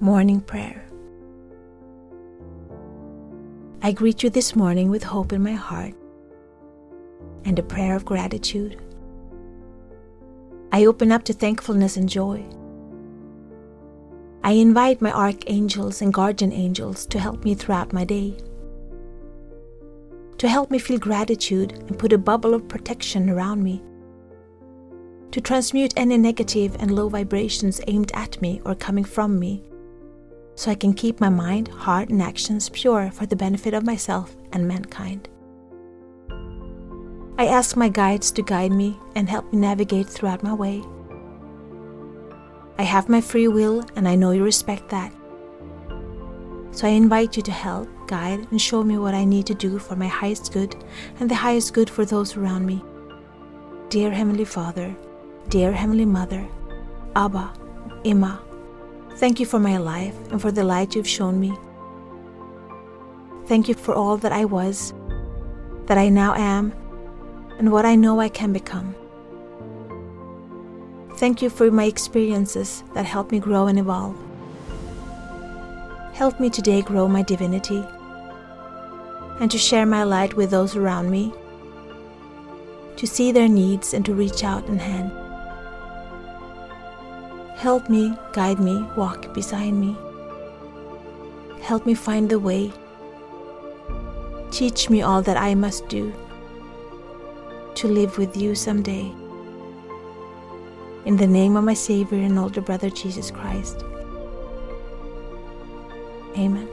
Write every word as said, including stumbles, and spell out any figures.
Morning Prayer. I greet you this morning with hope in my heart and a prayer of gratitude. I open up to thankfulness and joy. I invite my archangels and guardian angels to help me throughout my day, to help me feel gratitude and put a bubble of protection around me, to transmute any negative and low vibrations aimed at me or coming from me, so I can keep my mind, heart, and actions pure for the benefit of myself and mankind. I ask my guides to guide me and help me navigate throughout my way. I have my free will, and I know you respect that. So I invite you to help, guide, and show me what I need to do for my highest good and the highest good for those around me. Dear Heavenly Father, dear Heavenly Mother, Abba, Imma, thank you for my life and for the light you've shown me. Thank you for all that I was, that I now am, and what I know I can become. Thank you for my experiences that help me grow and evolve. Help me today grow my divinity and to share my light with those around me, to see their needs and to reach out and hand. Help me, guide me, walk beside me. Help me find the way. Teach me all that I must do to live with you someday. In the name of my Savior and older brother Jesus Christ. Amen.